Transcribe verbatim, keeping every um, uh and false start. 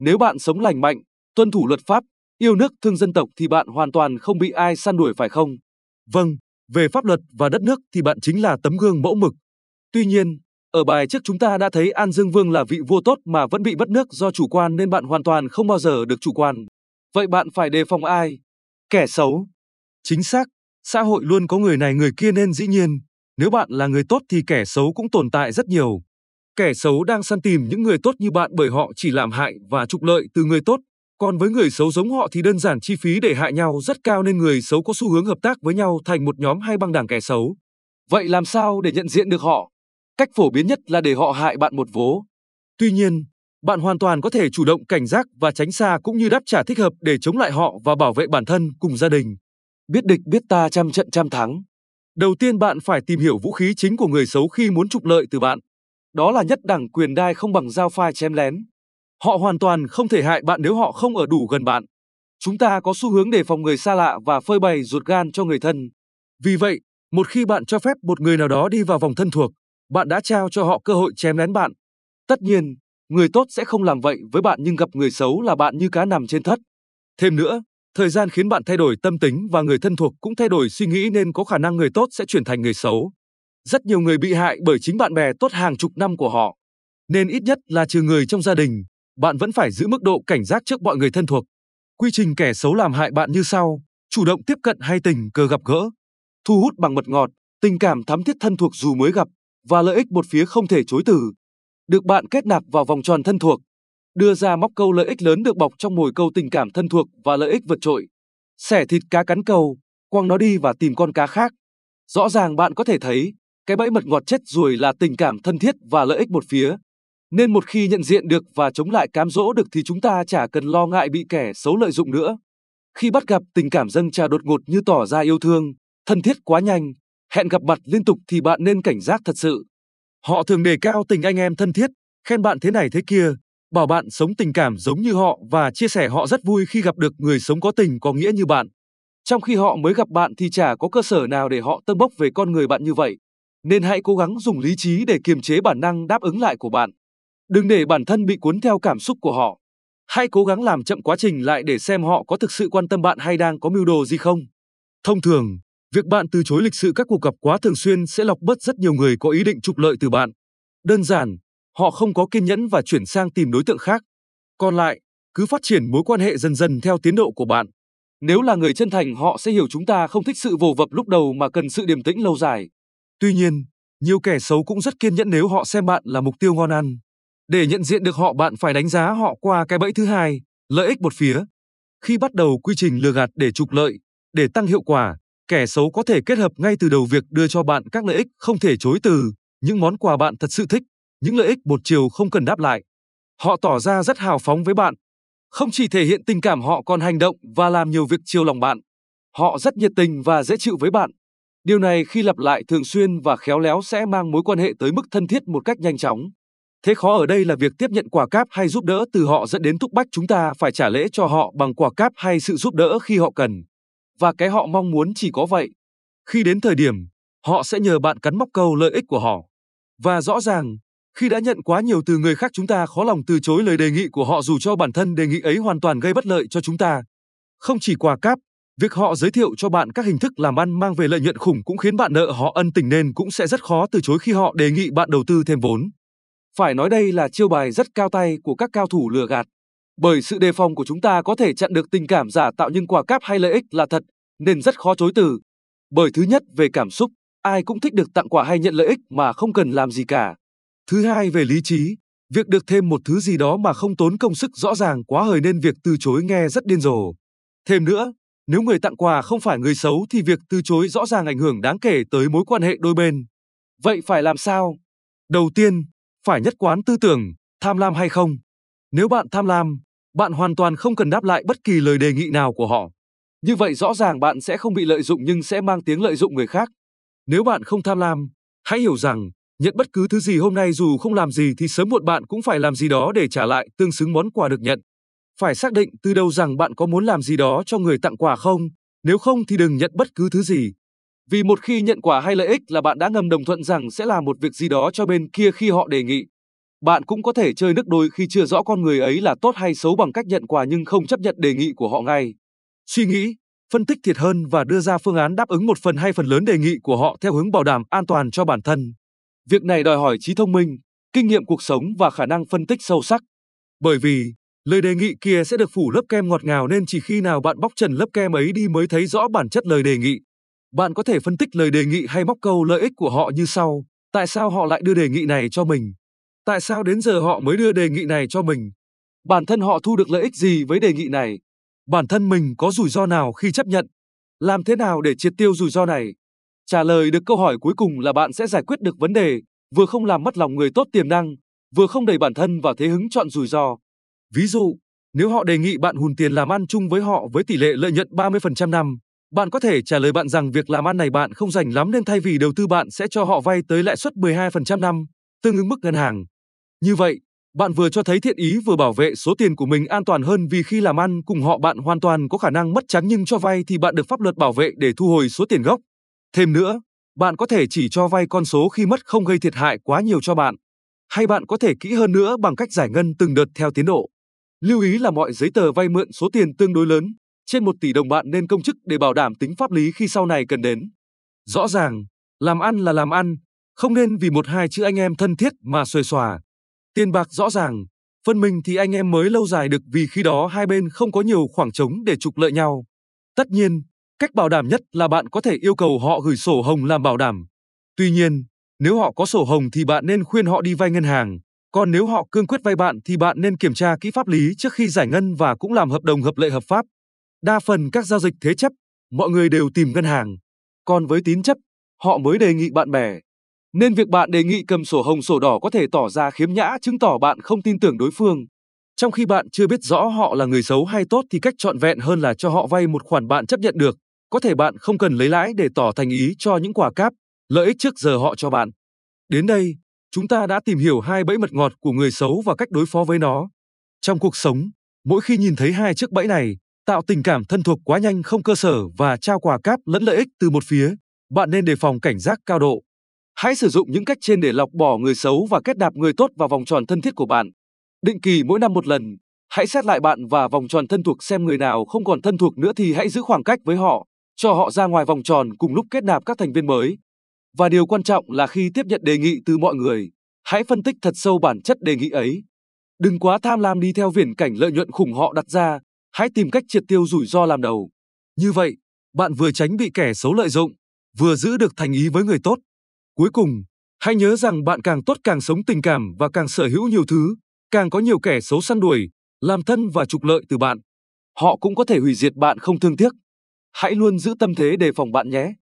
Nếu bạn sống lành mạnh, tuân thủ luật pháp, yêu nước thương dân tộc thì bạn hoàn toàn không bị ai săn đuổi, phải không? Vâng, về pháp luật và đất nước thì bạn chính là tấm gương mẫu mực. Tuy nhiên, ở bài trước chúng ta đã thấy An Dương Vương là vị vua tốt mà vẫn bị mất nước do chủ quan, nên bạn hoàn toàn không bao giờ được chủ quan. Vậy bạn phải đề phòng ai? Kẻ xấu. Chính xác, xã hội luôn có người này người kia, nên dĩ nhiên, nếu bạn là người tốt thì kẻ xấu cũng tồn tại rất nhiều. Kẻ xấu đang săn tìm những người tốt như bạn bởi họ chỉ làm hại và trục lợi từ người tốt. Còn với người xấu giống họ thì đơn giản chi phí để hại nhau rất cao, nên người xấu có xu hướng hợp tác với nhau thành một nhóm hay băng đảng kẻ xấu. Vậy làm sao để nhận diện được họ? Cách phổ biến nhất là để họ hại bạn một vố. Tuy nhiên, bạn hoàn toàn có thể chủ động cảnh giác và tránh xa cũng như đáp trả thích hợp để chống lại họ và bảo vệ bản thân cùng gia đình. Biết địch biết ta trăm trận trăm thắng. Đầu tiên bạn phải tìm hiểu vũ khí chính của người xấu khi muốn trục lợi từ bạn. Đó là nhất đẳng quyền đai không bằng dao phai chém lén. Họ hoàn toàn không thể hại bạn nếu họ không ở đủ gần bạn. Chúng ta có xu hướng đề phòng người xa lạ và phơi bày ruột gan cho người thân. Vì vậy, một khi bạn cho phép một người nào đó đi vào vòng thân thuộc, bạn đã trao cho họ cơ hội chém lén bạn. Tất nhiên, người tốt sẽ không làm vậy với bạn, nhưng gặp người xấu là bạn như cá nằm trên thất. Thêm nữa, thời gian khiến bạn thay đổi tâm tính và người thân thuộc cũng thay đổi suy nghĩ, nên có khả năng người tốt sẽ chuyển thành người xấu. Rất nhiều người bị hại bởi chính bạn bè tốt hàng chục năm của họ. Nên ít nhất là trừ người trong gia đình, bạn vẫn phải giữ mức độ cảnh giác trước mọi người thân thuộc. Quy trình kẻ xấu làm hại bạn như sau: chủ động tiếp cận hay tình cờ gặp gỡ, thu hút bằng mật ngọt, tình cảm thắm thiết thân thuộc dù mới gặp và lợi ích một phía không thể chối từ. Được bạn kết nạp vào vòng tròn thân thuộc, đưa ra móc câu lợi ích lớn được bọc trong mồi câu tình cảm thân thuộc và lợi ích vượt trội. Xẻ thịt cá cắn câu, quăng nó đi và tìm con cá khác. Rõ ràng bạn có thể thấy, cái bẫy mật ngọt chết ruồi là tình cảm thân thiết và lợi ích một phía. Nên một khi nhận diện được và chống lại cám dỗ được thì chúng ta chả cần lo ngại bị kẻ xấu lợi dụng nữa. Khi bắt gặp tình cảm dâng trào đột ngột như tỏ ra yêu thương, thân thiết quá nhanh, hẹn gặp mặt liên tục thì bạn nên cảnh giác thật sự. Họ thường đề cao tình anh em thân thiết, khen bạn thế này thế kia, bảo bạn sống tình cảm giống như họ và chia sẻ họ rất vui khi gặp được người sống có tình có nghĩa như bạn. Trong khi họ mới gặp bạn thì chả có cơ sở nào để họ tâng bốc về con người bạn như vậy. Nên hãy cố gắng dùng lý trí để kiềm chế bản năng đáp ứng lại của bạn. Đừng để bản thân bị cuốn theo cảm xúc của họ. Hãy cố gắng làm chậm quá trình lại để xem họ có thực sự quan tâm bạn hay đang có mưu đồ gì không. Thông thường, việc bạn từ chối lịch sự các cuộc gặp quá thường xuyên sẽ lọc bớt rất nhiều người có ý định trục lợi từ bạn. Đơn giản, họ không có kiên nhẫn và chuyển sang tìm đối tượng khác. Còn lại, cứ phát triển mối quan hệ dần dần theo tiến độ của bạn. Nếu là người chân thành, họ sẽ hiểu chúng ta không thích sự vồ vập lúc đầu mà cần sự điềm tĩnh lâu dài. Tuy nhiên, nhiều kẻ xấu cũng rất kiên nhẫn nếu họ xem bạn là mục tiêu ngon ăn. Để nhận diện được họ, bạn phải đánh giá họ qua cái bẫy thứ hai, lợi ích một phía. Khi bắt đầu quy trình lừa gạt để trục lợi, để tăng hiệu quả, kẻ xấu có thể kết hợp ngay từ đầu việc đưa cho bạn các lợi ích không thể chối từ, những món quà bạn thật sự thích, những lợi ích một chiều không cần đáp lại. Họ tỏ ra rất hào phóng với bạn. Không chỉ thể hiện tình cảm, họ còn hành động và làm nhiều việc chiều lòng bạn. Họ rất nhiệt tình và dễ chịu với bạn. Điều này khi lặp lại thường xuyên và khéo léo sẽ mang mối quan hệ tới mức thân thiết một cách nhanh chóng. Thế khó ở đây là việc tiếp nhận quà cáp hay giúp đỡ từ họ, dẫn đến thúc bách chúng ta phải trả lễ cho họ bằng quà cáp hay sự giúp đỡ khi họ cần. Và cái họ mong muốn chỉ có vậy. Khi đến thời điểm, họ sẽ nhờ bạn cắn móc câu lợi ích của họ. Và rõ ràng, khi đã nhận quá nhiều từ người khác, chúng ta khó lòng từ chối lời đề nghị của họ dù cho bản thân đề nghị ấy hoàn toàn gây bất lợi cho chúng ta. Không chỉ quà cáp, việc họ giới thiệu cho bạn các hình thức làm ăn mang về lợi nhuận khủng cũng khiến bạn nợ họ ân tình, nên cũng sẽ rất khó từ chối khi họ đề nghị bạn đầu tư thêm vốn. Phải nói đây là chiêu bài rất cao tay của các cao thủ lừa gạt. Bởi sự đề phòng của chúng ta có thể chặn được tình cảm giả tạo, nhưng quà cáp hay lợi ích là thật nên rất khó chối từ. Bởi thứ nhất, về cảm xúc, ai cũng thích được tặng quà hay nhận lợi ích mà không cần làm gì cả. Thứ hai, về lý trí, việc được thêm một thứ gì đó mà không tốn công sức rõ ràng quá hời nên việc từ chối nghe rất điên rồ. Thêm nữa, nếu người tặng quà không phải người xấu thì việc từ chối rõ ràng ảnh hưởng đáng kể tới mối quan hệ đôi bên. Vậy phải làm sao? Đầu tiên, phải nhất quán tư tưởng, tham lam hay không. Nếu bạn tham lam, bạn hoàn toàn không cần đáp lại bất kỳ lời đề nghị nào của họ. Như vậy rõ ràng bạn sẽ không bị lợi dụng nhưng sẽ mang tiếng lợi dụng người khác. Nếu bạn không tham lam, hãy hiểu rằng nhận bất cứ thứ gì hôm nay dù không làm gì thì sớm muộn bạn cũng phải làm gì đó để trả lại tương xứng món quà được nhận. Phải xác định từ đầu rằng bạn có muốn làm gì đó cho người tặng quà không, nếu không thì đừng nhận bất cứ thứ gì. Vì một khi nhận quà hay lợi ích là bạn đã ngầm đồng thuận rằng sẽ làm một việc gì đó cho bên kia khi họ đề nghị. Bạn cũng có thể chơi nước đôi khi chưa rõ con người ấy là tốt hay xấu bằng cách nhận quà nhưng không chấp nhận đề nghị của họ ngay. Suy nghĩ, phân tích thiệt hơn và đưa ra phương án đáp ứng một phần hay phần lớn đề nghị của họ theo hướng bảo đảm an toàn cho bản thân. Việc này đòi hỏi trí thông minh, kinh nghiệm cuộc sống và khả năng phân tích sâu sắc. Bởi vì, lời đề nghị kia sẽ được phủ lớp kem ngọt ngào nên chỉ khi nào bạn bóc trần lớp kem ấy đi mới thấy rõ bản chất lời đề nghị. Bạn có thể phân tích lời đề nghị hay móc câu lợi ích của họ như sau. Tại sao họ lại đưa đề nghị này cho mình? Tại sao đến giờ họ mới đưa đề nghị này cho mình? Bản thân họ thu được lợi ích gì với đề nghị này? Bản thân mình có rủi ro nào khi chấp nhận? Làm thế nào để triệt tiêu rủi ro này? Trả lời được câu hỏi cuối cùng là bạn sẽ giải quyết được vấn đề, vừa không làm mất lòng người tốt tiềm năng, vừa không đẩy bản thân vào thế hứng chọn rủi ro. Ví dụ, nếu họ đề nghị bạn hùn tiền làm ăn chung với họ với tỷ lệ lợi nhuận ba mươi phần trăm năm, bạn có thể trả lời bạn rằng việc làm ăn này bạn không rảnh lắm nên thay vì đầu tư bạn sẽ cho họ vay tới lãi suất mười hai phần trăm năm, tương ứng mức ngân hàng. Như vậy, bạn vừa cho thấy thiện ý vừa bảo vệ số tiền của mình an toàn hơn vì khi làm ăn cùng họ bạn hoàn toàn có khả năng mất trắng nhưng cho vay thì bạn được pháp luật bảo vệ để thu hồi số tiền gốc. Thêm nữa, bạn có thể chỉ cho vay con số khi mất không gây thiệt hại quá nhiều cho bạn. Hay bạn có thể kỹ hơn nữa bằng cách giải ngân từng đợt theo tiến độ. Lưu ý là mọi giấy tờ vay mượn số tiền tương đối lớn, trên một tỷ đồng bạn nên công chức để bảo đảm tính pháp lý khi sau này cần đến. Rõ ràng, làm ăn là làm ăn, không nên vì một hai chữ anh em thân thiết mà xuề xòa. Tiền bạc rõ ràng, phân minh thì anh em mới lâu dài được vì khi đó hai bên không có nhiều khoảng trống để trục lợi nhau. Tất nhiên, cách bảo đảm nhất là bạn có thể yêu cầu họ gửi sổ hồng làm bảo đảm. Tuy nhiên, nếu họ có sổ hồng thì bạn nên khuyên họ đi vay ngân hàng. Còn nếu họ cương quyết vay bạn thì bạn nên kiểm tra kỹ pháp lý trước khi giải ngân và cũng làm hợp đồng hợp lệ hợp pháp. Đa phần các giao dịch thế chấp, mọi người đều tìm ngân hàng. Còn với tín chấp, họ mới đề nghị bạn bè. Nên việc bạn đề nghị cầm sổ hồng sổ đỏ có thể tỏ ra khiếm nhã chứng tỏ bạn không tin tưởng đối phương. Trong khi bạn chưa biết rõ họ là người xấu hay tốt thì cách trọn vẹn hơn là cho họ vay một khoản bạn chấp nhận được. Có thể bạn không cần lấy lãi để tỏ thành ý cho những quả cáp, lợi ích trước giờ họ cho bạn. Đến đây, chúng ta đã tìm hiểu hai bẫy mật ngọt của người xấu và cách đối phó với nó. Trong cuộc sống, mỗi khi nhìn thấy hai chiếc bẫy này, tạo tình cảm thân thuộc quá nhanh không cơ sở và trao quả cáp lẫn lợi ích từ một phía, bạn nên đề phòng cảnh giác cao độ. Hãy sử dụng những cách trên để lọc bỏ người xấu và kết nạp người tốt vào vòng tròn thân thiết của bạn. Định kỳ mỗi năm một lần, hãy xét lại bạn và vòng tròn thân thuộc xem người nào không còn thân thuộc nữa thì hãy giữ khoảng cách với họ, cho họ ra ngoài vòng tròn cùng lúc kết nạp các thành viên mới. Và điều quan trọng là khi tiếp nhận đề nghị từ mọi người, hãy phân tích thật sâu bản chất đề nghị ấy. Đừng quá tham lam đi theo viễn cảnh lợi nhuận khủng họ đặt ra, hãy tìm cách triệt tiêu rủi ro làm đầu. Như vậy, bạn vừa tránh bị kẻ xấu lợi dụng, vừa giữ được thành ý với người tốt. Cuối cùng, hãy nhớ rằng bạn càng tốt càng sống tình cảm và càng sở hữu nhiều thứ, càng có nhiều kẻ xấu săn đuổi, làm thân và trục lợi từ bạn. Họ cũng có thể hủy diệt bạn không thương tiếc. Hãy luôn giữ tâm thế đề phòng bạn nhé.